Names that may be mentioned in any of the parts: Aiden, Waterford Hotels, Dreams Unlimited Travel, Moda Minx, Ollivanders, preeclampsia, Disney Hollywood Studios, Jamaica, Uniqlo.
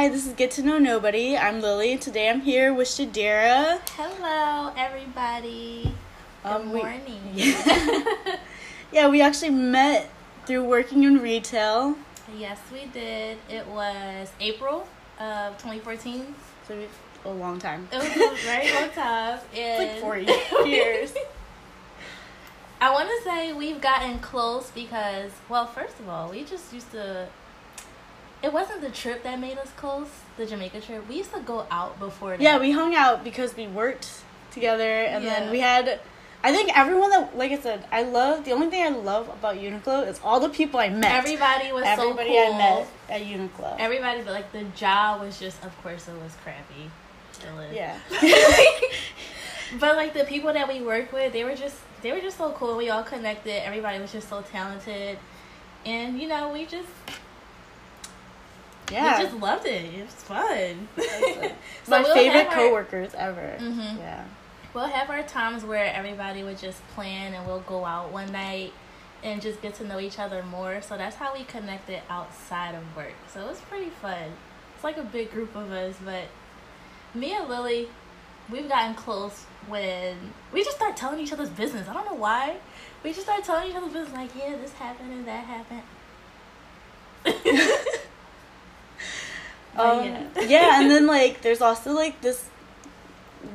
Hi, this is Get to Know Nobody. I'm Lily, and today I'm here with Shadira. Hello, everybody. Good morning. Yeah, we actually met through working in retail. Yes, we did. It was April of 2014. So a long time. It was a very long time. It's like 40 years. I want to say we've gotten close because, well, first of all, we just used to... It wasn't the trip that made us close, the Jamaica trip. We used to go out before that. Yeah, we hung out because we worked together, and then we had... I think everyone that, like I said, the only thing I love about Uniqlo is all the people I met. Everybody was so cool. Everybody I met at Uniqlo. Everybody, but like the job was just, of course it was crappy. Still is. Yeah. But like the people that we worked with, they were just so cool. We all connected. Everybody was just so talented. And, you know, we just loved it. It was fun. So my favorite coworkers ever. Mm-hmm. Yeah. We'll have our times where everybody would just plan, and we'll go out one night and just get to know each other more. So that's how we connected outside of work. So it was pretty fun. It's like a big group of us, but me and Lily, we've gotten close when we just start telling each other's business. I don't know why. We just start telling each other's business, like, yeah, this happened and that happened. Yeah, and then, like, there's also, like, this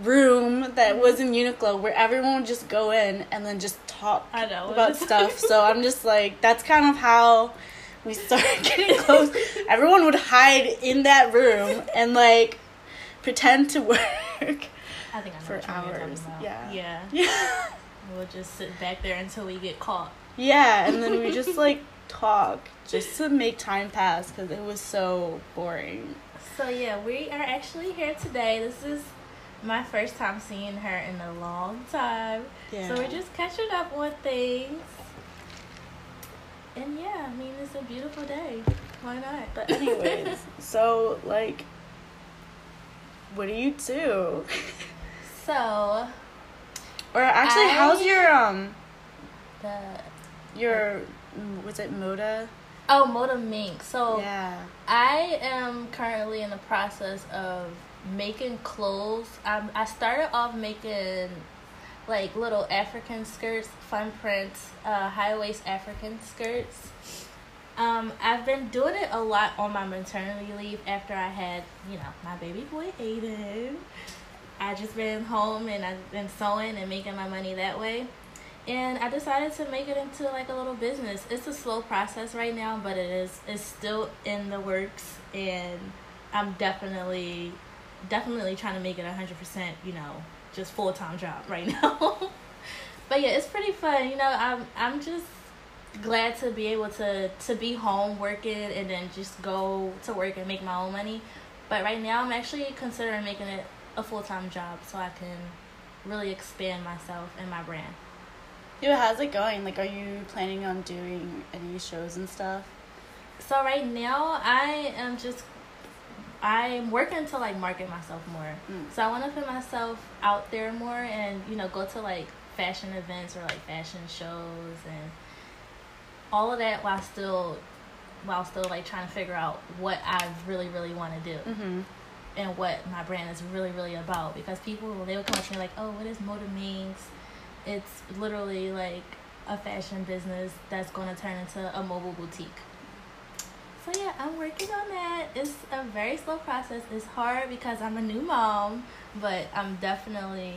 room that was in Uniqlo where everyone would just go in and then just talk about stuff. So I'm just, like, that's kind of how we started getting close. Everyone would hide in that room and, like, pretend to work for hours. Yeah. We'll just sit back there until we get caught. Yeah, and then we just, like, talk just to make time pass because it was so boring. So yeah, we are actually here today. This is my first time seeing her in a long time. Yeah. So we're just catching up on things. And yeah, I mean, it's a beautiful day. Why not? But anyways, so like, what do you do? So, or actually, how's your was it Moda? Oh, Moda Minx. So yeah. I am currently in the process of making clothes. I started off making like little African skirts, fun prints, high waist African skirts. I've been doing it a lot on my maternity leave after I had, you know, my baby boy Aiden. I just been home and I've been sewing and making my money that way. And I decided to make it into like a little business. It's a slow process right now, but it's still in the works, and I'm definitely trying to make it 100%, you know, just full-time job right now. But yeah, it's pretty fun. You know, I'm just glad to be able to be home working and then just go to work and make my own money. But right now I'm actually considering making it a full-time job so I can really expand myself and my brand. Yeah, how's it going? Like, are you planning on doing any shows and stuff? So right now, I'm working to, like, market myself more. So I want to put myself out there more and, you know, go to, like, fashion events or, like, fashion shows and all of that while still like, trying to figure out what I really, really want to do. Mm-hmm. And what my brand is really, really about. Because people, they would come up to me like, oh, what is Moda Minx? It's literally like a fashion business that's going to turn into a mobile boutique. So yeah, I'm working on that. It's a very slow process. It's hard because I'm a new mom, but I'm definitely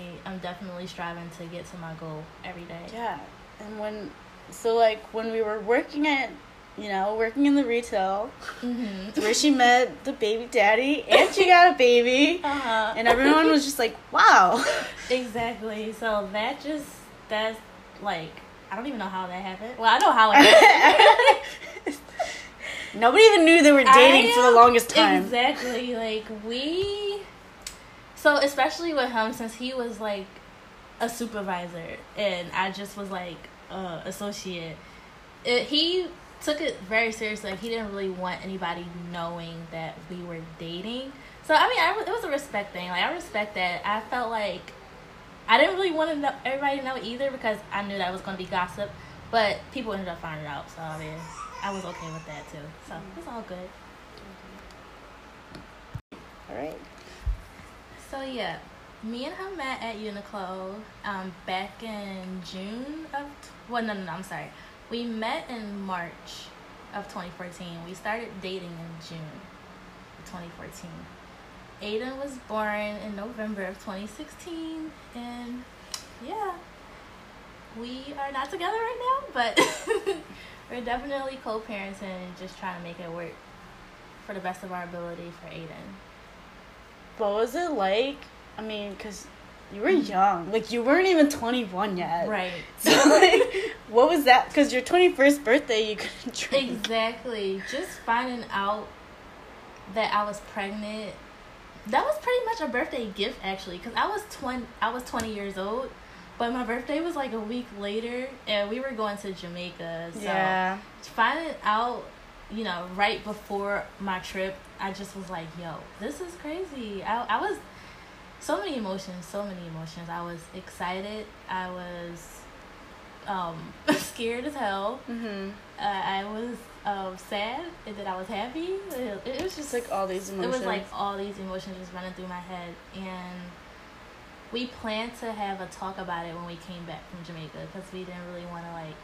striving to get to my goal every day. Yeah. And when we were working in the retail, mm-hmm. where she met the baby daddy, and she got a baby, uh-huh. and everyone was just like, wow. Exactly. So that's like, I don't even know how that happened. Well, I know how it happened. Nobody even knew they were dating for the longest time. Exactly. Like, so especially with him, since he was like a supervisor, and I just was like associate, he took it very seriously. Like, he didn't really want anybody knowing that we were dating. So, I mean, it was a respect thing. Like, I respect that. I felt like I didn't really want everybody to know either because I knew that was going to be gossip. But people ended up finding out. So, I mean, I was okay with that, too. So, it's all good. All right. So yeah, me and her met at Uniqlo back in June of, I'm sorry. We met in March of 2014. We started dating in June of 2014. Aiden was born in November of 2016, and yeah, we are not together right now, but we're definitely co-parenting and just trying to make it work for the best of our ability for Aiden. What was it like? I mean, because you were young. Like, you weren't even 21 yet. Right. So, like, what was that? Because your 21st birthday, you couldn't drink. Exactly. Just finding out that I was pregnant, that was pretty much a birthday gift, actually. Because I was 20 years old, but my birthday was, like, a week later, and we were going to Jamaica. So, yeah. Finding out, you know, right before my trip, I just was like, yo, this is crazy. I was... So many emotions. I was excited. I was scared as hell. Mm-hmm. I was sad, and then I was happy. It was just like all these emotions. It was like all these emotions just running through my head. And we planned to have a talk about it when we came back from Jamaica, because we didn't really want to, like,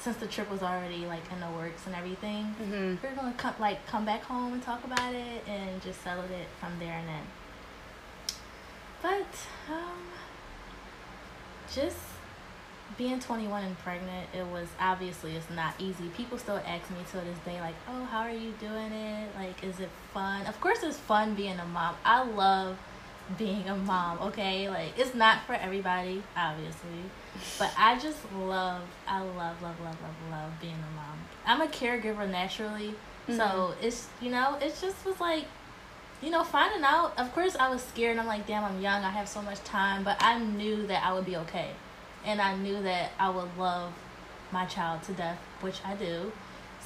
since the trip was already, like, in the works and everything, mm-hmm. we were going to come back home and talk about it and just settle it from there and then. But just being 21 and pregnant, it was obviously, it's not easy. People still ask me to this day, like, oh, how are you doing it? Like, is it fun? Of course it's fun being a mom. I love being a mom, okay? Like, it's not for everybody, obviously. But I just love being a mom. I'm a caregiver naturally. Mm-hmm. So it's, you know, it just was like, you know, finding out, of course I was scared. I'm like, damn, I'm young. I have so much time. But I knew that I would be okay. And I knew that I would love my child to death, which I do.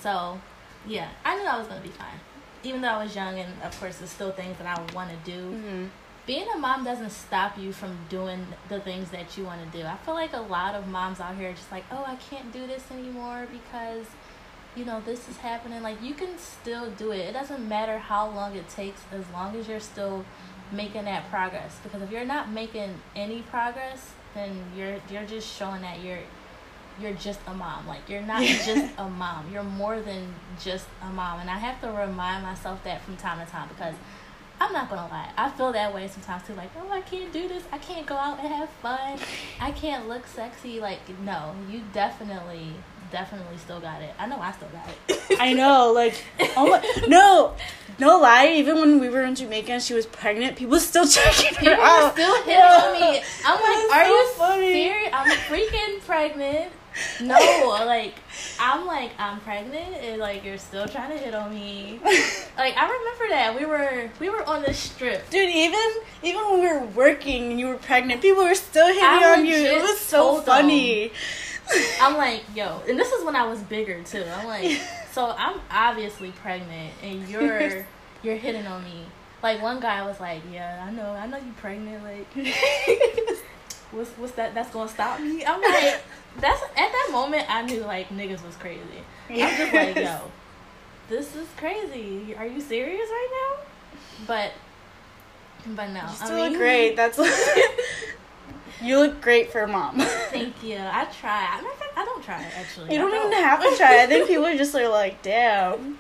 So, yeah, I knew I was going to be fine. Even though I was young, and, of course, there's still things that I want to do. Mm-hmm. Being a mom doesn't stop you from doing the things that you want to do. I feel like a lot of moms out here are just like, oh, I can't do this anymore because... you know, this is happening. Like, you can still do it. It doesn't matter how long it takes, as long as you're still making that progress. Because if you're not making any progress, then you're just showing that you're just a mom. Like, you're not just a mom. You're more than just a mom. And I have to remind myself that from time to time, because I'm not gonna lie, I feel that way sometimes too. Like, oh, I can't do this. I can't go out and have fun. I can't look sexy. Like, no, you definitely still got it. I know I still got it. I know, like, oh my, no lie, even when we were in Jamaica and she was pregnant, people still checking her out. People were still hitting on me. I'm like, are you serious? I'm freaking pregnant. No, like, I'm pregnant, and, like, you're still trying to hit on me. Like, I remember that. We were on the strip. Dude, even when we were working and you were pregnant, people were still hitting on you. It was so funny. I'm like, yo, and this is when I was bigger too. I'm like, so I'm obviously pregnant, and you're hitting on me. Like, one guy was like, yeah, I know you're pregnant. Like, what's that? That's gonna stop me? I'm like, that's at that moment I knew, like, niggas was crazy. I'm just like, yo, this is crazy. Are you serious right now? But no, you still look great. That's. You look great for mom. Thank you. I try. I don't try, actually. You don't even have to try. I think people are just like, damn.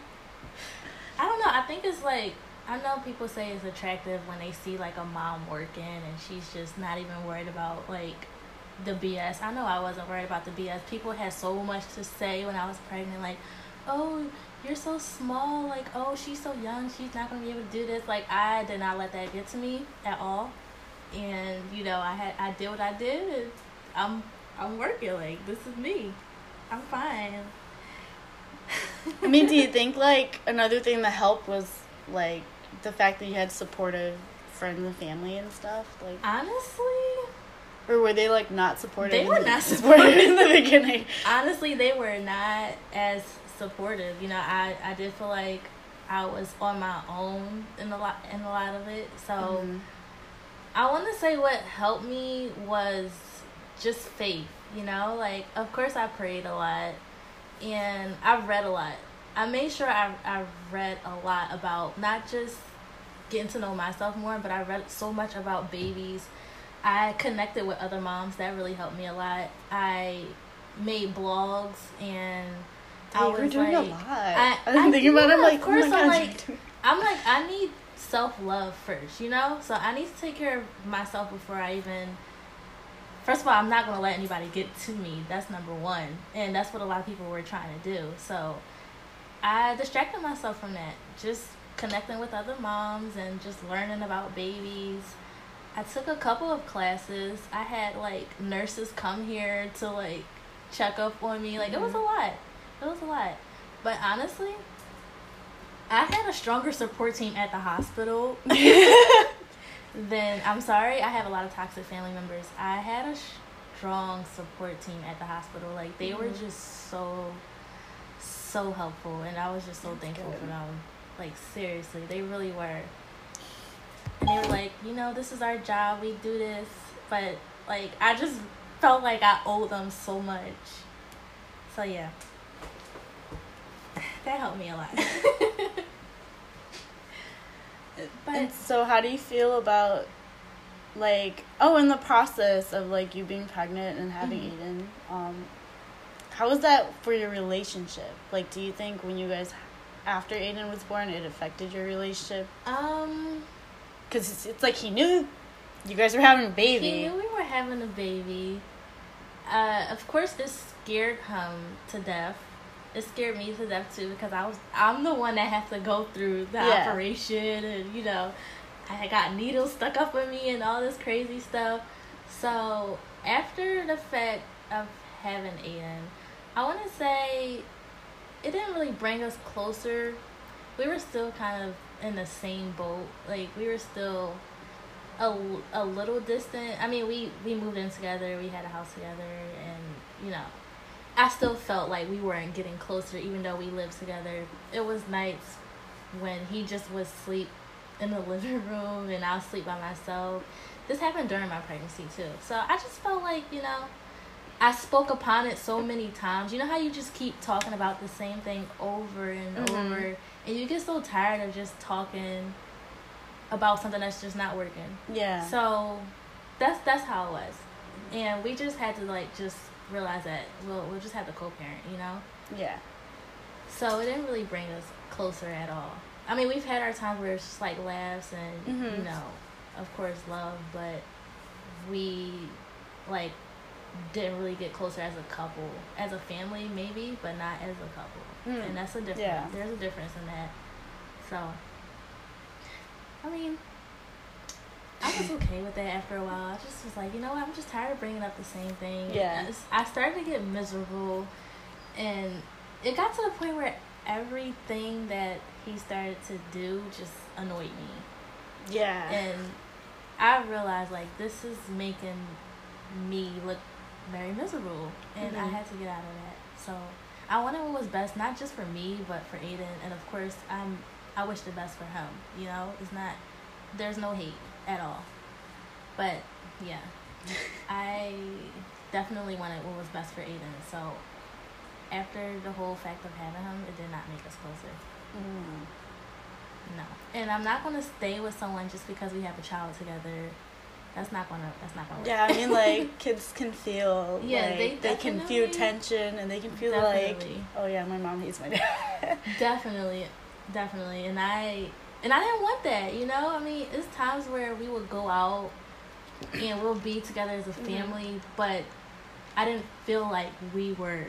I don't know. I think it's like, I know people say it's attractive when they see, like, a mom working and she's just not even worried about, like, the BS. I know I wasn't worried about the BS. People had so much to say when I was pregnant. Like, oh, you're so small. Like, oh, she's so young. She's not going to be able to do this. Like, I did not let that get to me at all. And, you know, I did what I did. I'm working. Like, this is me. I'm fine. I mean, do you think, like, another thing that helped was, like, the fact that you had supportive friends and family and stuff? Like, honestly? Or were they, like, not supportive? They were not supportive in the beginning. Honestly, they were not as supportive. You know, I did feel like I was on my own in a lot of it. So... mm-hmm. I want to say what helped me was just faith, you know? Like, of course I prayed a lot, and I read a lot. I made sure I read a lot about not just getting to know myself more, but I read so much about babies. I connected with other moms. That really helped me a lot. I made blogs, and I was doing like, a lot. I'm thinking about it. I'm like, of course, I'm like, I need self-love first, you know? So I need to take care of myself before I even... First of all, I'm not going to let anybody get to me. That's number one. And that's what a lot of people were trying to do. So I distracted myself from that. Just connecting with other moms and just learning about babies. I took a couple of classes. I had, like, nurses come here to, like, check up on me. Like, mm-hmm. It was a lot. But honestly, I had a stronger support team at the hospital than, I'm sorry, I have a lot of toxic family members. I had a strong support team at the hospital. Like, they were just so helpful, and I was just so thankful for them. Like, seriously, they really were. And they were like, you know, this is our job, we do this. But, like, I just felt like I owed them so much. So, yeah. That helped me a lot. But, and so how do you feel about, like, in the process of, like, you being pregnant and having Aiden, how was that for your relationship? Like, do you think when you guys, after Aiden was born, it affected your relationship? Because it's like he knew you guys were having a baby. He knew we were having a baby. Of course, this scared him to death. It scared me to death, too, because I'm the one that has to go through the operation. And, you know, I got needles stuck up in me and all this crazy stuff. So after the fact of having Aiden, I want to say it didn't really bring us closer. We were still kind of in the same boat. Like, we were still a little distant. I mean, we moved in together. We had a house together. And, you know, I still felt like we weren't getting closer, even though we lived together. It was nights when he just would sleep in the living room and I'll sleep by myself. This happened during my pregnancy, too. So I just felt like, you know, I spoke upon it so many times. You know how you just keep talking about the same thing over and over, and you get so tired of just talking about something that's just not working. Yeah. So that's how it was. And we just had to, like, just realize that we'll just have to co-parent, you know? Yeah. So it didn't really bring us closer at all. I mean, we've had our times where it's just like laughs and, you know, of course love, but we, like, didn't really get closer as a couple. As a family, maybe, but not as a couple. And that's a difference. Yeah. There's a difference in that. So, I mean, I was okay with that after a while. I just was like, you know what? I'm just tired of bringing up the same thing. Yeah. I started to get miserable. And it got to the point where everything that he started to do just annoyed me. Yeah. And I realized, like, this is making me look very miserable. And I had to get out of that. So I wanted what was best, not just for me, but for Aiden. And, of course, I wish the best for him. You know? It's not... There's no hate at all. But, yeah. I definitely wanted what was best for Aiden. So, after the whole fact of having him, it did not make us closer. No. And I'm not going to stay with someone just because we have a child together. That's not gonna work. Yeah, I mean, like, kids can feel, yeah, like, they can feel tension, and they can feel definitely, like, oh, yeah, my mom hates my dad. Definitely. And I didn't want that, you know? I mean, it's times where we would go out and we'll be together as a family, but I didn't feel like we were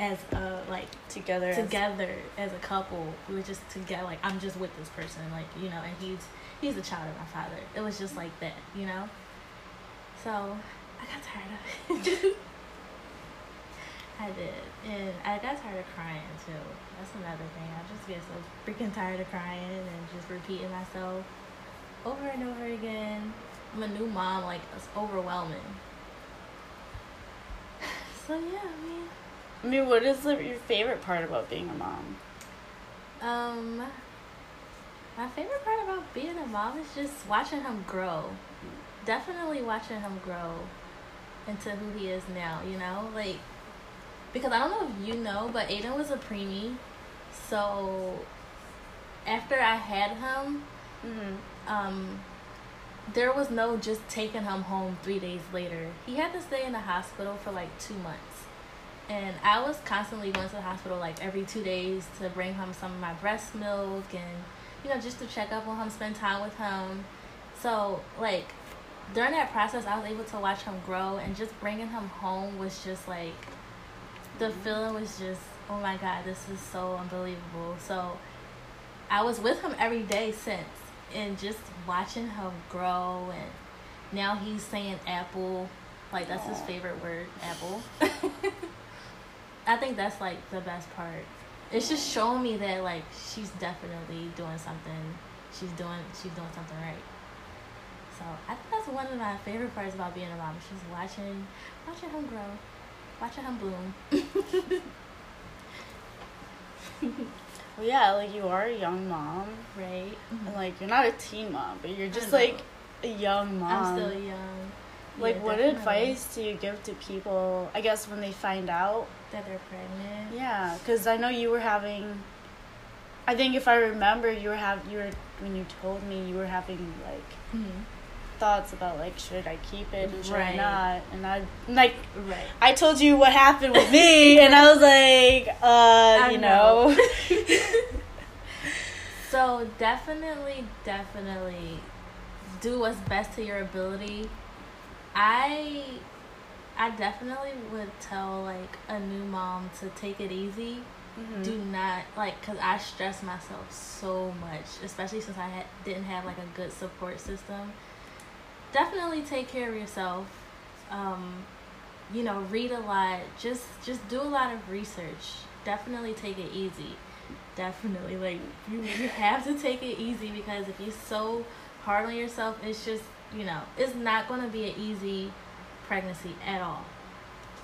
as a, like, together as a couple. We were just together, like, I'm just with this person, like, you know, and he's a child of my father. It was just like that, you know? So I got tired of it. I did. And I got tired of crying, too. That's another thing. I just get so freaking tired of crying and just repeating myself over and over again. I'm a new mom. Like, it's overwhelming. So, yeah, I mean, what is your favorite part about being a mom? My favorite part about being a mom is just watching him grow. Definitely watching him grow into who he is now, you know? Like, because I don't know if you know, but Aiden was a preemie. So after I had him, Mm-hmm. There was no just taking him home 3 days later. He had to stay in the hospital for like 2 months. And I was constantly going to the hospital like every 2 days to bring him some of my breast milk and, you know, just to check up on him, spend time with him. So, like, during that process, I was able to watch him grow, and just bringing him home was just like, the feeling was just, oh my God, this is so unbelievable. So I was with him every day since, and just watching him grow, and now he's saying apple, like that's his favorite word, apple. I think that's like the best part. It's just showing me that like she's definitely doing something. She's doing something right. So I think that's one of my favorite parts about being a mom. She's watching him grow, watching him bloom. Well, yeah, like you are a young mom, right? Mm-hmm. And like you're not a teen mom, but you're just like a young mom. I'm still young. Like, yeah, what advice do you give to people, I guess, when they find out that they're pregnant? Yeah, because I know you were having. I think if I remember, when you told me you were having like. Mm-hmm. Thoughts about like, should I keep it and should I not? And I like, right. I told you what happened with me, and I was like, I know. So definitely do what's best to your ability. I definitely would tell like a new mom to take it easy. Mm-hmm. Do not, like, because I stress myself so much, especially since I didn't have like a good support system. Definitely take care of yourself. You know, read a lot. Just do a lot of research. Definitely take it easy. Definitely, like, you have to take it easy, because if you're so hard on yourself, it's just, you know, it's not going to be an easy pregnancy at all.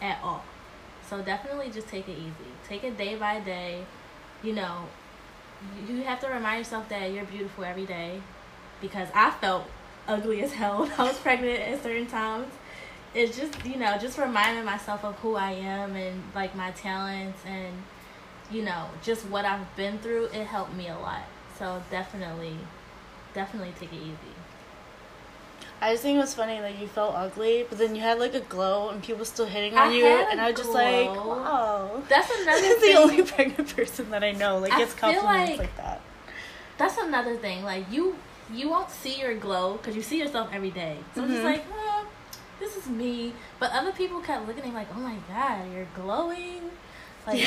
At all. So definitely just take it easy. Take it day by day. You know, you have to remind yourself that you're beautiful every day, because I felt ugly as hell when I was pregnant at certain times. It's just, you know, just reminding myself of who I am and like my talents and, you know, just what I've been through. It helped me a lot. So definitely take it easy. I just think it was funny, like you felt ugly, but then you had like a glow and people still hitting on you, and I was just like, wow. That's another thing. That's the only pregnant person that I know like gets compliments like that. That's another thing. Like you won't see your glow because you see yourself every day. So I'm just like, this is me. But other people kept looking at me like, oh my God, you're glowing. Like,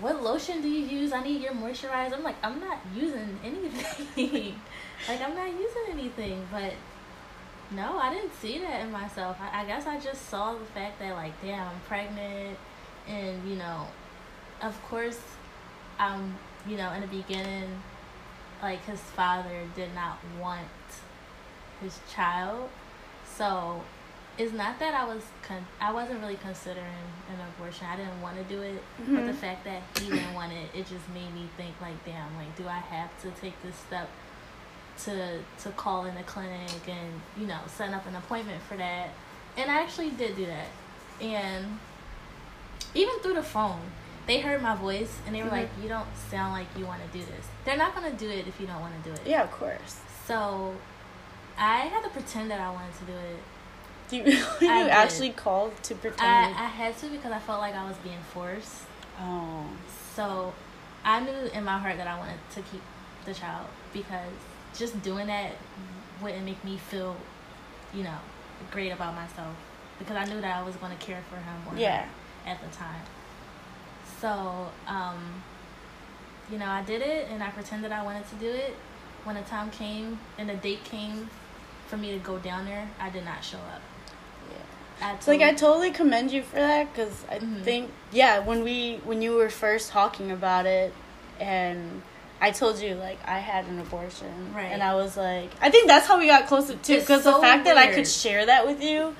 what lotion do you use? I need your moisturizer. I'm like, I'm not using anything. But no, I didn't see that in myself. I guess I just saw the fact that like, damn, I'm pregnant. And, you know, of course, you know, in the beginning, like, his father did not want his child. So it's not that I wasn't really considering an abortion. I didn't want to do it. Mm-hmm. But the fact that he didn't want it, it just made me think, like, damn, like, do I have to take this step to call in the clinic and, you know, set up an appointment for that? And I actually did do that. And even through the phone, they heard my voice, and they were like, you don't sound like you want to do this. They're not going to do it if you don't want to do it. Yeah, of course. So I had to pretend that I wanted to do it. You actually called to pretend? I had to, because I felt like I was being forced. Oh. So I knew in my heart that I wanted to keep the child, because just doing that wouldn't make me feel, you know, great about myself, because I knew that I was going to care for him or her at the time. So, you know, I did it, and I pretended I wanted to do it. When the time came and the date came for me to go down there, I did not show up. Yeah. I totally commend you for that, because I think, yeah, when you were first talking about it, and I told you, like, I had an abortion. Right. And I was like, I think that's how we got closer, too, because the fact that I could share that with you,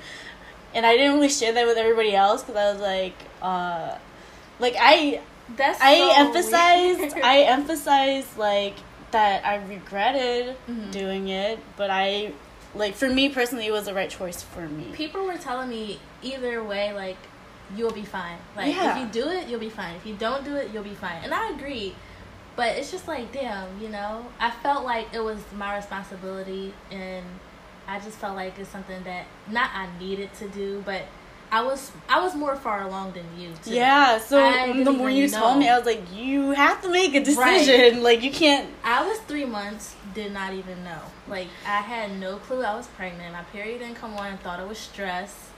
and I didn't really share that with everybody else, because I was like, I emphasized like that I regretted doing it, but I like, for me personally, it was the right choice for me. People were telling me either way, like, you'll be fine. Like, if you do it, you'll be fine. If you don't do it, you'll be fine. And I agree. But it's just like, damn, you know, I felt like it was my responsibility, and I just felt like it's something that not I needed to do, but I was more far along than you too. Yeah, so the more you told me, I was like, you have to make a decision. Right. Like, you can't. I was 3 months, did not even know. Like, I had no clue I was pregnant. My period didn't come on, thought it was stress.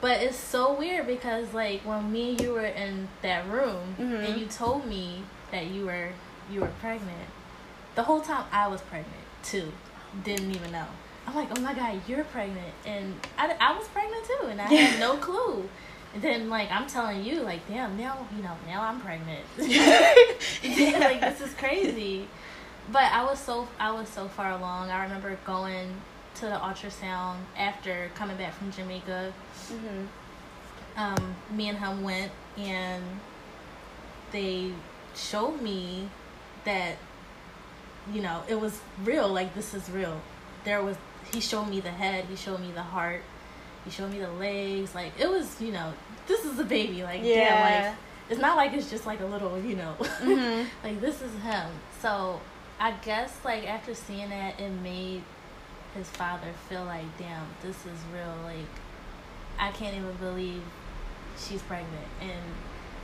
But it's so weird because, like, when me and you were in that room, mm-hmm. and you told me that you were pregnant, the whole time I was pregnant too. Didn't even know. I'm like, oh my God, you're pregnant. And I was pregnant too, and I had no clue. And then, like, I'm telling you, like, damn, now, you know, now I'm pregnant. Yeah. Like, this is crazy. But I was so far along. I remember going to the ultrasound after coming back from Jamaica. Mm-hmm. Me and him went, and they showed me that, you know, it was real. Like, this is real. He showed me the head, he showed me the heart, he showed me the legs. Like, it was, you know, this is a baby. Like, yeah, damn, like, it's not like it's just like a little, you know, mm-hmm. like, this is him. So I guess, like, after seeing that, it made his father feel like, damn, this is real. Like, I can't even believe she's pregnant. And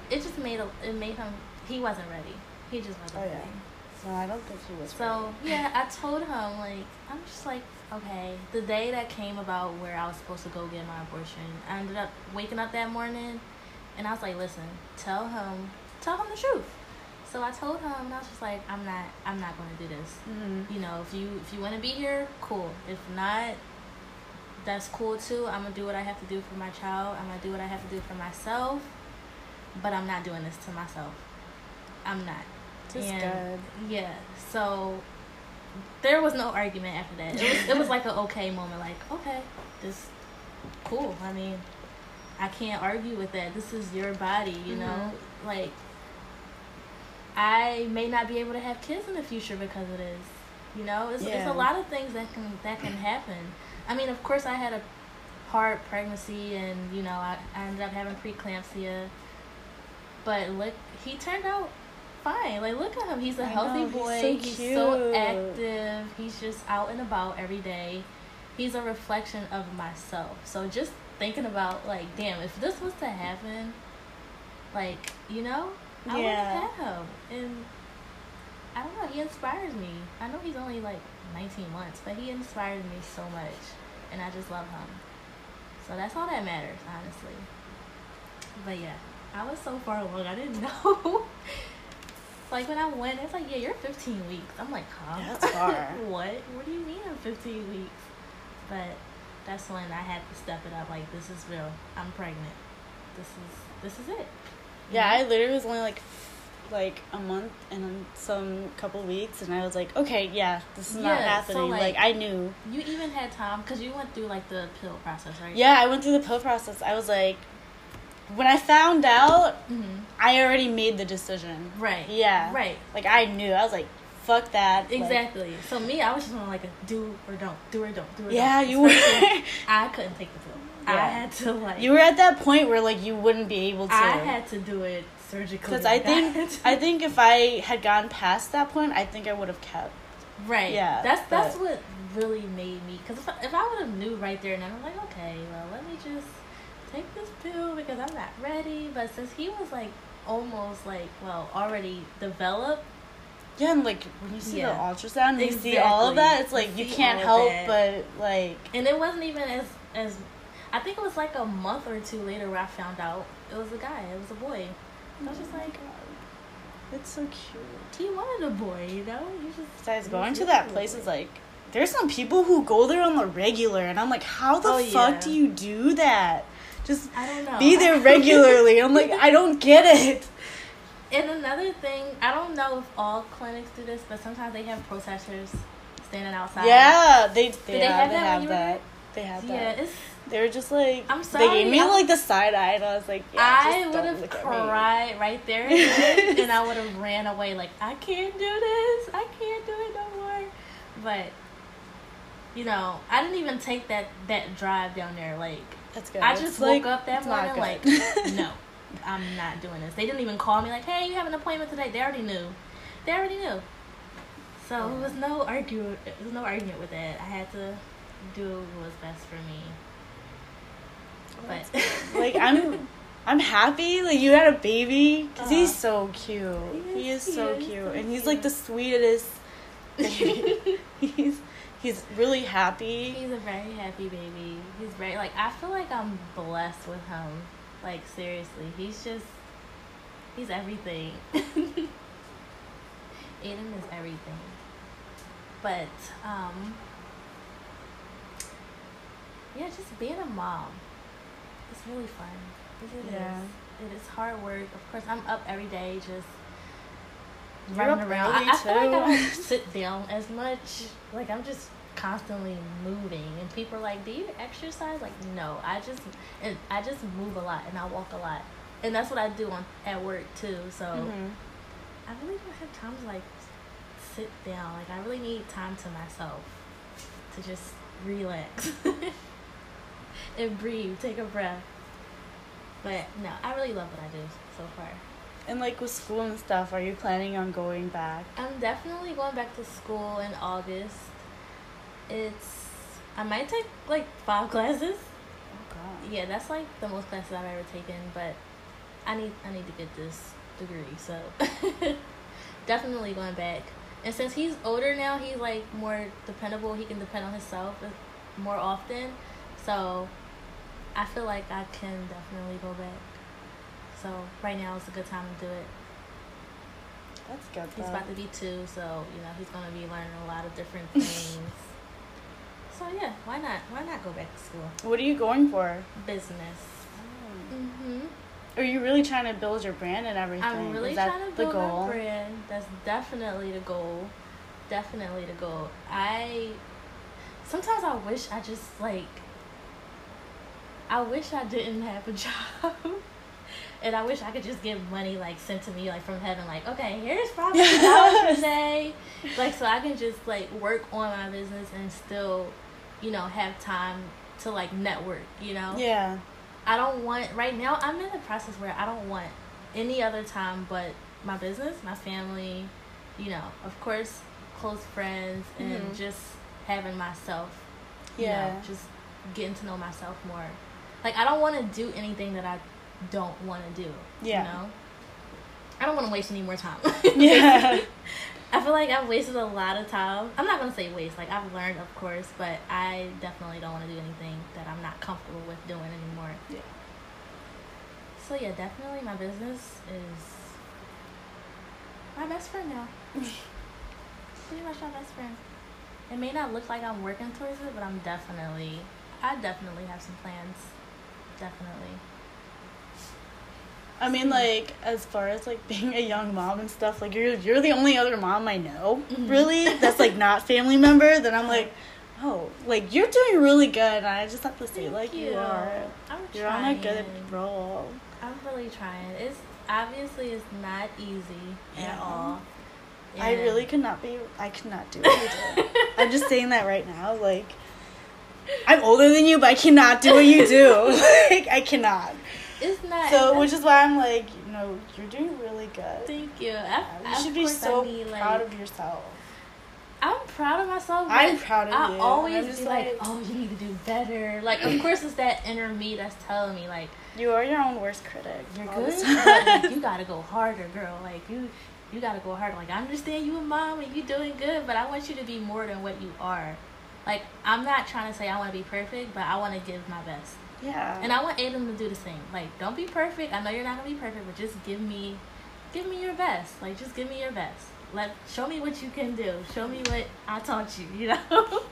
it just made him, he wasn't ready. He just wasn't ready. Yeah. No, I don't think he was. So, yeah, I told him, like, I'm just like, okay. The day that came about where I was supposed to go get my abortion, I ended up waking up that morning, and I was like, listen, tell him the truth. So I told him, and I was just like, I'm not going to do this. Mm-hmm. You know, if you want to be here, cool. If not, that's cool too. I'm going to do what I have to do for my child. I'm going to do what I have to do for myself, but I'm not doing this to myself. I'm not. And, yeah, so there was no argument after that. It was like an okay moment, like, okay, this cool. I mean, I can't argue with that. This is your body, you mm-hmm. know? Like, I may not be able to have kids in the future because of this. You know, it's a lot of things that can happen. I mean, of course, I had a hard pregnancy, and, you know, I ended up having preeclampsia. But look, he turned out fine. Like, look at him. He's a healthy boy. He's so cute. He's so active. He's just out and about every day. He's a reflection of myself. So just thinking about, like, damn, if this was to happen, like, you know, I would have him. And I don't know, he inspires me. I know he's only like 19 months, but he inspires me so much, and I just love him. So that's all that matters, honestly. But yeah, I was so far along, I didn't know. Like, when I went, it's like, yeah, you're 15 weeks. I'm like, huh? That's far. What? What do you mean I'm 15 weeks? But that's when I had to step it up. Like, this is real. I'm pregnant. This is it. You yeah, know? I literally was only, like a month and some couple weeks. And I was like, okay, yeah, this is not happening. So, like, I knew. You even had time, because you went through, like, the pill process, right? Yeah, I went through the pill process. I was like, when I found out, mm-hmm. I already made the decision. Right. Yeah. Right. Like, I knew. I was like, fuck that. Exactly. Like, so me, I was just on, like, a do or don't. Do or don't. Do or yeah, don't. Yeah, you were. I couldn't take the pill. Yeah. I had to, like. You were at that point where, like, you wouldn't be able to. I had to do it surgically. Because I think if I had gone past that point, I think I would have kept. Right. Yeah. That's what really made me. Because if I would have knew right there and then, I'm like, okay, well, let me just take this pill because I'm not ready. But since he was, like, almost, like, well, already developed. Yeah, and, like, when you see the ultrasound and you see all of that, it's, like, you can't help but, like. And it wasn't even as I think it was, like, a month or two later where I found out it was a guy. It was a boy. I was just like, it's so cute. He wanted a boy, you know? Besides, going to that place is, like, there's some people who go there on the regular, and I'm like, how the fuck do you do that? Just I don't know. Be there regularly. I'm like, I don't get it. And another thing, I don't know if all clinics do this, but sometimes they have processors standing outside. Yeah, they have that. They have that. Yeah, they were just like, I'm sorry. They gave me like the side eye, and I was like, yeah, I would have cried right there, and I would have ran away. Like, I can't do this. I can't do it no more. But you know, I didn't even take that drive down there. Like. That's good. I just woke up that morning like, no, I'm not doing this. They didn't even call me like, hey, you have an appointment today. They already knew. They already knew. So yeah. It was no argument with that. I had to do what was best for me. But like I'm happy like you had a baby because he's so cute. He is so cute. And he's like the sweetest baby. He's really happy. He's a very happy baby. He's very like I feel like I'm blessed with him. Like seriously. He's everything. Aiden is everything. But yeah, just being a mom. It's really fun. It is hard work. Of course, I'm up every day just running around. I feel like I don't sit down as much. Like, I'm just constantly moving. And people are like, do you exercise? Like, no. I just move a lot and I walk a lot. And that's what I do at work, too. So, I really don't have time to, like, sit down. Like, I really need time to myself to just relax. And breathe, take a breath. But no, I really love what I do so far. And like with school and stuff, are you planning on going back? I'm definitely going back to school in August. I might take like 5 classes. Oh god. Yeah, that's like the most classes I've ever taken, but I need to get this degree, so definitely going back. And since he's older now, he's like more dependable, he can depend on himself more often. So, I feel like I can definitely go back. So, right now is a good time to do it. That's good, though. He's about to be 2, so, you know, he's going to be learning a lot of different things. So, yeah, why not? Why not go back to school? What are you going for? Business. Oh. Are you really trying to build your brand and everything? I'm really trying to build my brand. That's definitely the goal. Definitely the goal. Sometimes I wish I just, like... I wish I didn't have a job. And I wish I could just get money, like, sent to me, like, from heaven. Like, okay, here's $500 today. Like, so I can just, like, work on my business and still, you know, have time to, like, network, you know? Yeah. I don't want... Right now, I'm in the process where I don't want any other time but my business, my family, you know, of course, close friends, and just having myself. Yeah. You know, just getting to know myself more. Like, I don't want to do anything that I don't want to do. Yeah. You know? I don't want to waste any more time. Yeah. I feel like I've wasted a lot of time. I'm not going to say waste. Like, I've learned, of course, but I definitely don't want to do anything that I'm not comfortable with doing anymore. Yeah. So, yeah, definitely my business is my best friend now. Pretty much my best friend. It may not look like I'm working towards it, but I definitely have some plans. Definitely. I mean, like, as far as, like, being a young mom and stuff, like, you're the only other mom I know, really, that's, like, not family member. Then I'm like, oh, like, you're doing really good. And I just have to say, you are. You're trying. On a good roll. I'm really trying. It's not easy at all. Yeah. I could not do what you do. I'm just saying that right now, like... I'm older than you, but I cannot do what you do. Like, I cannot. It's not. So, which is why I'm like, you know, you're doing really good. Thank you. You should be so proud of yourself. I'm proud of myself. I'm proud of you. I always be like, oh, you need to do better. Like, of course, it's that inner me that's telling me, like... You are your own worst critic. You're good? Like, you gotta go harder, girl. Like, you gotta go harder. Like, I understand you a mom and you doing good, but I want you to be more than what you are. Like, I'm not trying to say I want to be perfect, but I want to give my best. Yeah. And I want Aiden to do the same. Like, don't be perfect. I know you're not going to be perfect, but just give me your best. Like, just give me your best. Show me what you can do. Show me what I taught you, you know?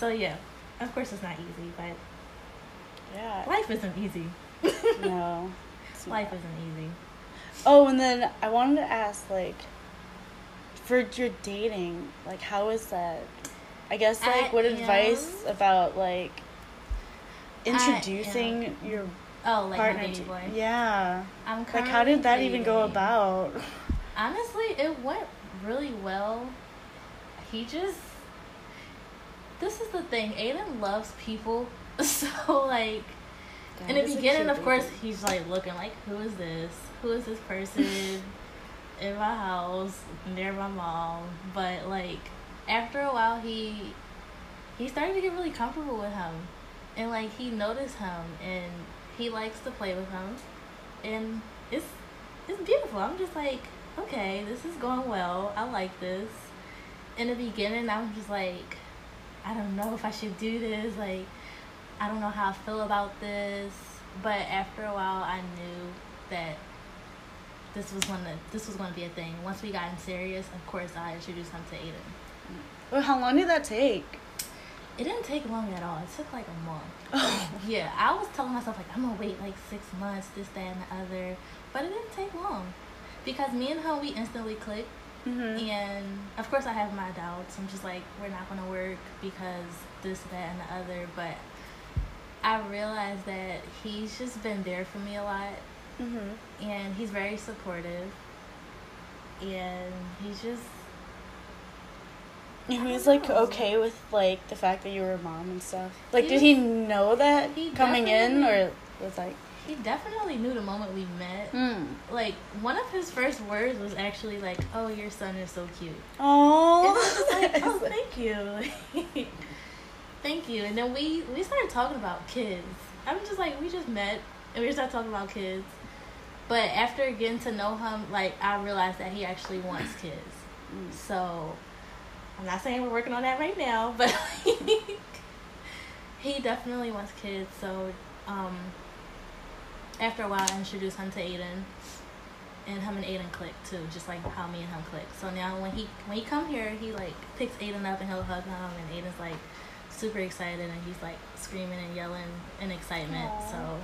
So, yeah. Of course it's not easy, but... Yeah. Life isn't easy. No. Life isn't easy. Oh, and then I wanted to ask, like, for your dating, like, how is that... I guess, like, what advice about, like, introducing your partner my baby boy. Yeah. Like, how did that even go about? Honestly, it went really well. This is the thing. Aiden loves people. So, like, in the beginning, of course, he's, like, looking like, who is this person? in my house near my mom. But like after a while, he started to get really comfortable with him, and like he noticed him, and he likes to play with him, and it's beautiful. I'm just like, okay, this is going well. I like this. In the beginning, I'm just like, I don't know if I should do this. Like, I don't know how I feel about this. But after a while, I knew that this was going to be a thing. Once we got serious, of course, I introduced him to Aiden. Well, how long did that take? It didn't take long at all. It took like a month. Oh. Yeah, I was telling myself, like, I'm going to wait like 6 months, this, that, and the other. But it didn't take long. Because me and her, we instantly clicked. Mm-hmm. And, of course, I have my doubts. I'm just like, we're not going to work because this, that, and the other. But I realized that he's just been there for me a lot. Mm-hmm. And he's very supportive. And he's just... And he's, like, okay with, like, the fact that you were a mom and stuff. Like, did he know that coming in? Or was, like... He definitely knew the moment we met. Mm. Like, one of his first words was actually like, oh, your son is so cute. Oh, like, oh, thank you. Thank you. And then we started talking about kids. I'm just like, we just met, and we started talking about kids. But after getting to know him, like, I realized that he actually wants kids. Mm. So, I'm not saying we're working on that right now, but like, he definitely wants kids. So, after a while, I introduced him to Aiden, and him and Aiden clicked too, just like how me and him clicked. So now when he come here, he like picks Aiden up and he'll hug him, and Aiden's like super excited, and he's like screaming and yelling in excitement. Aww. So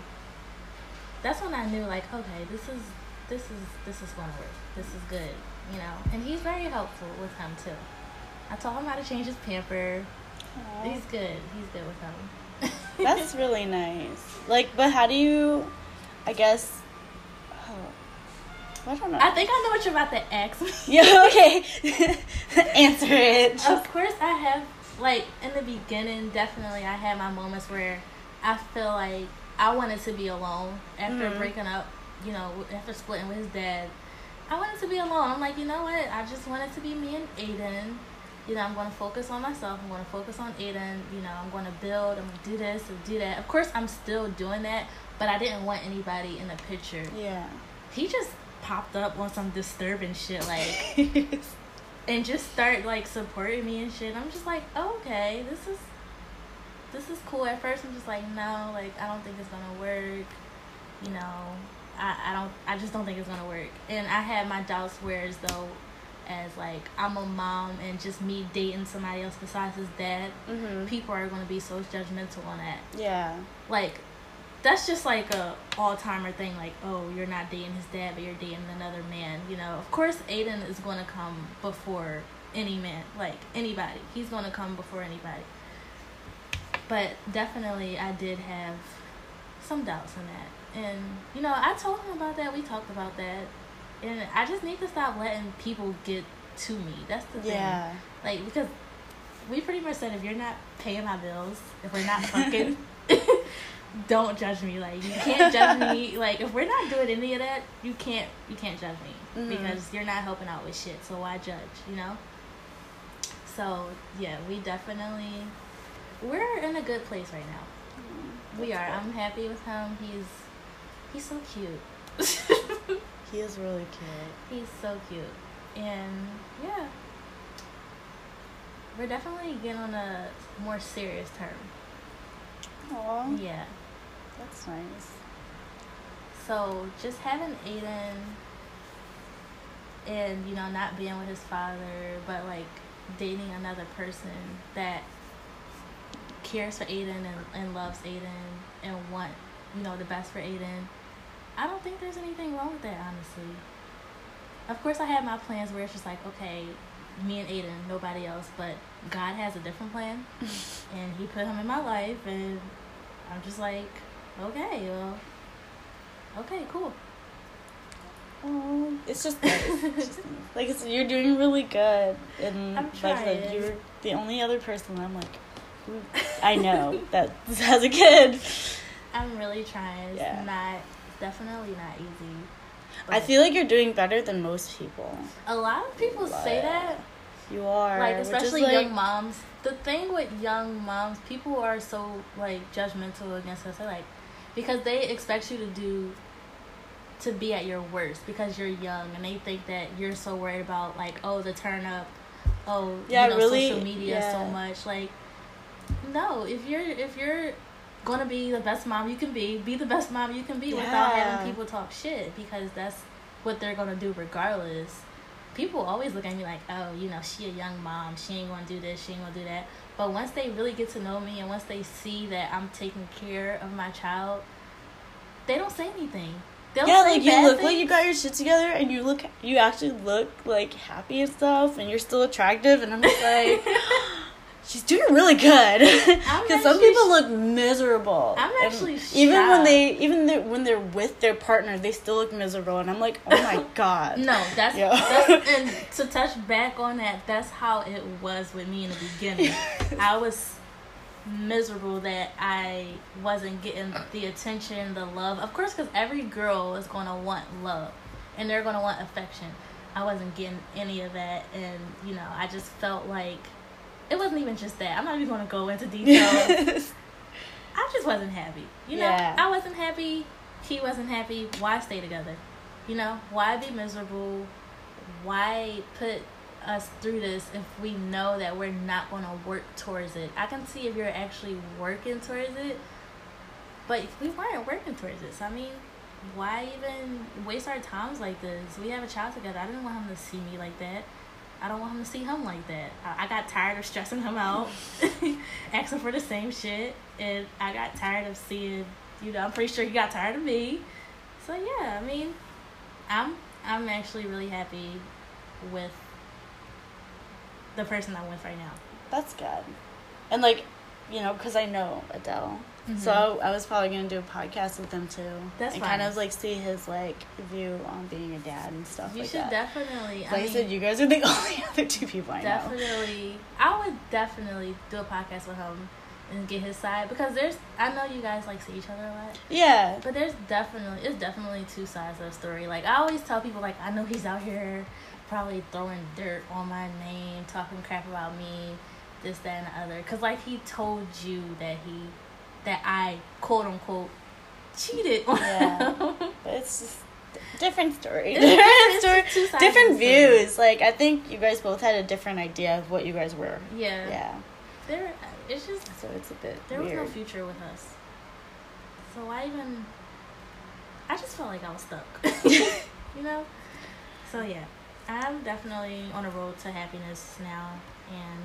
that's when I knew, like, okay, this is gonna work. This is good, you know. And he's very helpful with him too. I taught him how to change his pamper. Aww. He's good. He's good with him. That's really nice. Like, but how do you? I guess, I don't know. I think I know what you're about to ask me. Yeah, okay. Answer it. Of course I have, like, in the beginning, definitely I had my moments where I feel like I wanted to be alone after breaking up, you know, after splitting with his dad. I wanted to be alone. I'm like, you know what? I just wanted to be me and Aiden. You know, I'm going to focus on myself. I'm going to focus on Aiden. You know, I'm going to build. I'm going to do this and do that. Of course, I'm still doing that. But I didn't want anybody in the picture. Yeah. He just popped up on some disturbing shit, like, and just start, like, supporting me and shit. I'm just like, oh, okay, this is cool. At first, I'm just like, no, like, I don't think it's gonna work. You know, I just don't think it's gonna work. And I had my doubts where as though, as, like, I'm a mom and just me dating somebody else besides his dad, people are gonna be so judgmental on that. Yeah. Like, that's just like a all-timer thing, like, oh, you're not dating his dad, but you're dating another man, you know. Of course, Aiden is going to come before any man, like, anybody. He's going to come before anybody. But definitely, I did have some doubts on that. And, you know, I told him about that. We talked about that. And I just need to stop letting people get to me. That's the thing. Yeah. Like, because we pretty much said, if you're not paying my bills, if we're not fucking... Don't judge me. Like, you can't judge me. Like, if we're not doing any of that, you can't judge me. Mm-hmm. Because you're not helping out with shit, so why judge, you know? So, yeah, we're in a good place right now. Mm-hmm. We are. Cool. I'm happy with him. He's so cute. He is really cute. He's so cute. And, yeah. We're definitely getting on a more serious term. Aww. Yeah. That's nice. So, just having Aiden and, you know, not being with his father, but, like, dating another person that cares for Aiden and loves Aiden and want, you know, the best for Aiden, I don't think there's anything wrong with that, honestly. Of course, I have my plans where it's just like, okay, me and Aiden, nobody else, but God has a different plan, and he put him in my life, and I'm just like, okay, well, okay, cool. Oh, it's just nice. Like, you're doing really good, and I'm trying. Like, you're the only other person I'm like, I know that this has a kid. I'm really trying. It's definitely not easy. But I feel like you're doing better than most people. A lot of people say that. You are. Like, especially young moms. The thing with young moms, people are so, like, judgmental against us. They're like, because they expect you to be at your worst because you're young. And they think that you're so worried about, like, oh, the turn up. Oh, yeah, you know, really, social media so much. Like, no, if you're going to be the best mom you can be the best mom you can be without having people talk shit, because that's what they're going to do regardless. People always look at me like, oh, you know, she a young mom. She ain't going to do this. She ain't going to do that. But once they really get to know me and once they see that I'm taking care of my child, they don't say anything. They'll say like, you look like you got your shit together and you actually look, like, happy and stuff and you're still attractive. And I'm just like... She's doing really good, because some people look miserable. I'm actually shocked. Even when they're with their partner, they still look miserable, and I'm like, oh my god. No, that's and to touch back on that, that's how it was with me in the beginning. I was miserable that I wasn't getting the attention, the love. Of course, because every girl is gonna want love, and they're gonna want affection. I wasn't getting any of that, and you know, I just felt like. It wasn't even just that. I'm not even going to go into details. I just wasn't happy. You know, I wasn't happy. He wasn't happy. Why stay together? You know, why be miserable? Why put us through this if we know that we're not going to work towards it? I can see if you're actually working towards it, but we weren't working towards it. So, I mean, why even waste our times like this? We have a child together. I didn't want him to see me like that. I don't want him to see him like that. I got tired of stressing him out, asking for the same shit, and I got tired of seeing, you know, I'm pretty sure he got tired of me. So, yeah, I mean, I'm actually really happy with the person I'm with right now. That's good. And, like, you know, because I know Adele. Mm-hmm. So, I was probably going to do a podcast with him, too. That's fine. And kind of, like, see his, like, view on being a dad and stuff like that. You should definitely. Like I said, you guys are the only other two people I know. Definitely. I would definitely do a podcast with him and get his side. Because there's, I know you guys, like, see each other a lot. Yeah. But it's definitely two sides of the story. Like, I always tell people, like, I know he's out here probably throwing dirt on my name, talking crap about me, this, that, and the other. Because, like, he told you that that I, quote unquote, cheated on him. But it's just different story. Different views. Like, I think you guys both had a different idea of what you guys were. Yeah. Yeah. It's just... So it's a bit weird. Was no future with us. So I even... I just felt like I was stuck. You know? So, yeah. I'm definitely on a road to happiness now. And...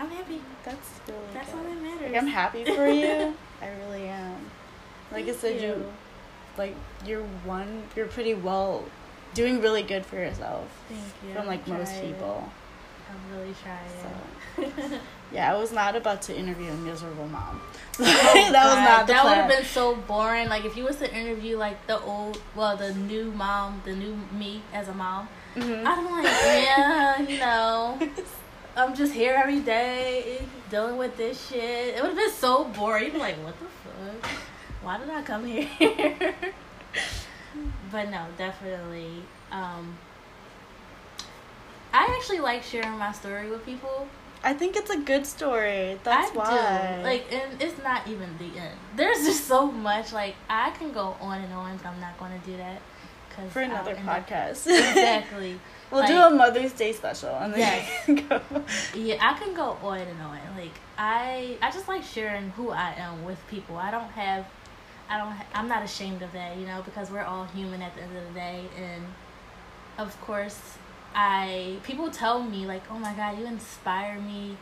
I'm happy. That's all that matters. Like, I'm happy for you. I really am. Like Thank I said, you, like you're pretty well doing really good for yourself. Thank you. From like most people. I'm really trying. So. Yeah, I was not about to interview a miserable mom. That would have been so boring. Like if you was to interview like the new mom, the new me as a mom, mm-hmm. I'd be like, yeah, you know. I'm just here every day dealing with this shit. It would have been so boring. You'd be like, what the fuck? Why did I come here? But no, definitely. I actually like sharing my story with people. I think it's a good story. That's why. Like, and it's not even the end. There's just so much. Like, I can go on and on, but I'm not going to do that. For another podcast. Exactly. We'll do a Mother's Day special. And then I can go on and on. Like, I just like sharing who I am with people. I'm not ashamed of that, you know, because we're all human at the end of the day. And, of course, people tell me, like, oh, my God, you inspire me.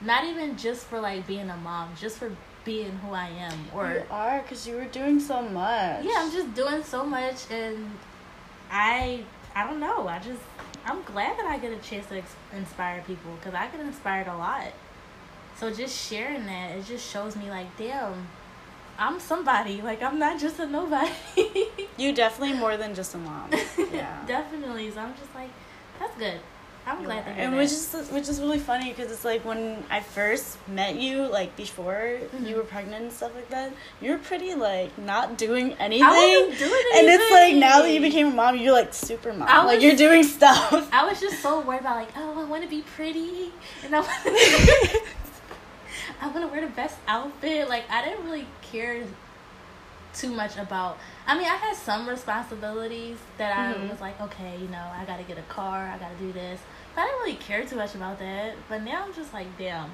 Not even just for, like, being a mom, just for being who I am. You are, because you were doing so much. Yeah, I'm just doing so much, and I don't know. I'm glad that I get a chance to inspire people, because I get inspired a lot. So just sharing that, it just shows me, like, damn, I'm somebody. Like, I'm not just a nobody. You definitely more than just a mom. Yeah. Definitely. So I'm just like, that's good. I'm glad that you did. Which is really funny because it's like when I first met you, like before mm-hmm. you were pregnant and stuff like that, you were pretty like not doing anything. I wasn't doing anything. And it's like now that you became a mom, you're like super mom. You're doing stuff. I was just so worried about like, oh, I want to be pretty and I want to I want to wear the best outfit. Like I didn't really care too much about, I mean, I had some responsibilities that I mm-hmm. was like, okay, you know, I gotta get a car, I gotta do this, but I didn't really care too much about that. But now I'm just like, damn,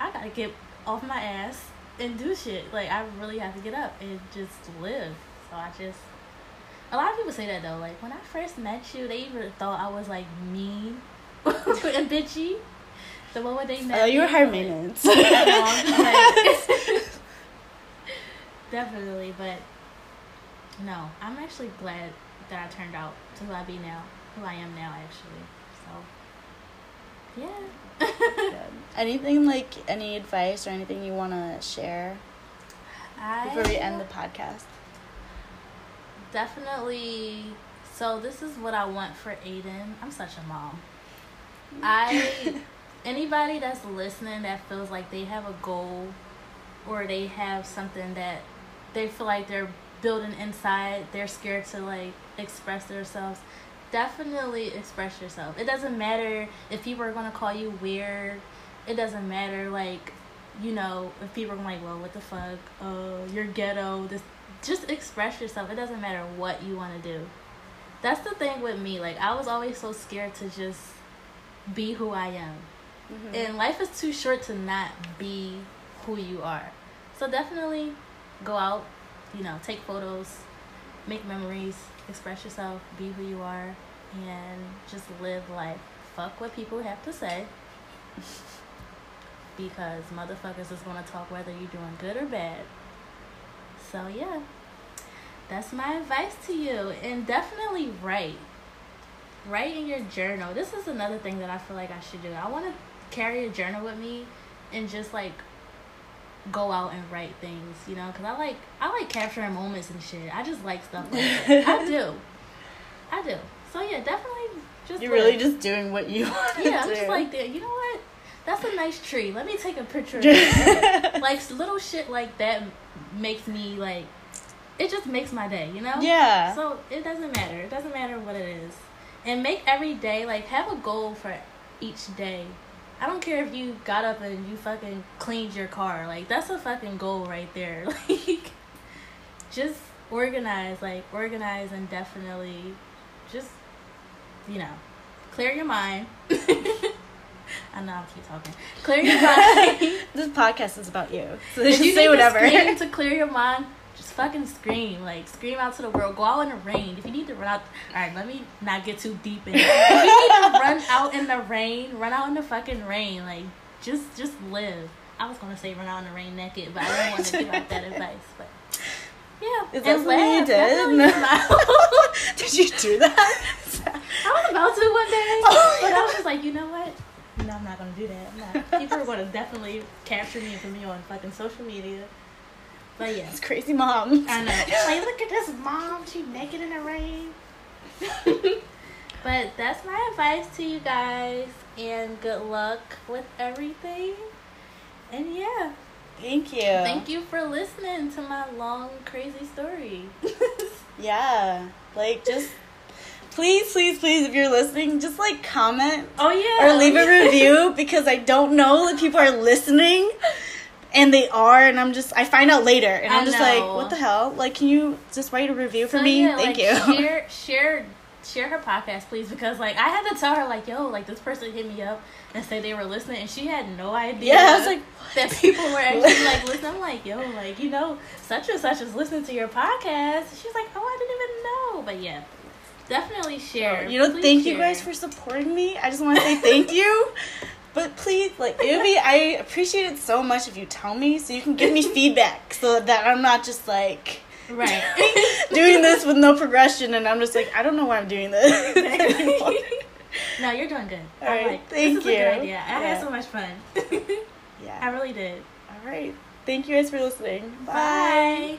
I gotta get off my ass and do shit. Like I really have to get up and just live. So a lot of people say that though, like when I first met you, they even thought I was like mean and bitchy. The moment they met you were high maintenance. Definitely, but no, I'm actually glad that I turned out to who I am now, actually. So, yeah. Anything, like, any advice or anything you want to share before we end the podcast? Definitely. So, this is what I want for Aiden. I'm such a mom. Anybody that's listening that feels like they have a goal or they have something that they feel like they're building inside, they're scared to like express themselves, definitely express yourself. It doesn't matter if people are going to call you weird. It doesn't matter, like, you know, if people are like, well, what the fuck, you're ghetto, just express yourself. It doesn't matter what you want to do. That's the thing with me, like I was always so scared to just be who I am. Mm-hmm. And life is too short to not be who you are. So definitely go out, you know, take photos, make memories, express yourself, be who you are, and just live life. Fuck what people have to say, because motherfuckers is going to talk whether you're doing good or bad. So yeah, that's my advice to you. and definitely write in your journal. This is another thing that I feel like I should do. I want to carry a journal with me and just like go out and write things, you know, because I like capturing moments and shit. I just like stuff like that. I do. So yeah, definitely just you're like, really just doing what you want to do. Yeah, I'm just like, you know what? That's a nice tree. Let me take a picture of it. Like little shit like that makes me like, it just makes my day, you know? Yeah. So it doesn't matter. It doesn't matter what it is. And make every day, like have a goal for each day. I don't care if you got up and you fucking cleaned your car. Like, that's a fucking goal right there. Like, just organize and definitely just, you know, clear your mind. I know I'll keep talking. Clear your mind. This podcast is about you. So they should say whatever. If you need to clear your mind, just fucking scream. Like, scream out to the world. Go out in the rain. If you need to run out... Alright, let me not get too deep in it. If you need to run out in the rain, run out in the fucking rain. Like, just live. I was going to say run out in the rain naked, but I didn't want to give out that advice. But, yeah. Is that what you did? No. Did you do that? I was about to one day. But I was just like, you know what? No, I'm not going to do that. People are going to definitely capture me and put me on fucking social media. But yeah, it's crazy, mom. I know. Like, look at this mom. She naked in the rain. But that's my advice to you guys. And good luck with everything. And yeah. Thank you. Thank you for listening to my long, crazy story. Yeah. Like, just... Please, if you're listening, just, like, comment. Oh, yeah. Or leave a review, because I don't know that people are listening. And they are, and I find out later, and I'm just like, what the hell? Like, can you just write a review for me? Yeah, thank you. Share her podcast, please, because, like, I had to tell her, like, yo, like, this person hit me up and said they were listening, and she had no idea. Yeah, I was like, that people were actually, like, listening. I'm like, yo, like, you know, such and such is listening to your podcast. She's like, oh, I didn't even know. But, yeah, definitely share. You know, thank you guys for supporting me. I just want to say thank you. But please, like, I appreciate it so much if you tell me, so you can give me feedback, so that I'm not just, like, doing this with no progression, and I'm just like, I don't know why I'm doing this anymore. No, you're doing good. All right, thank you. This is a good idea. I had so much fun. Yeah. I really did. All right. Thank you guys for listening. Bye.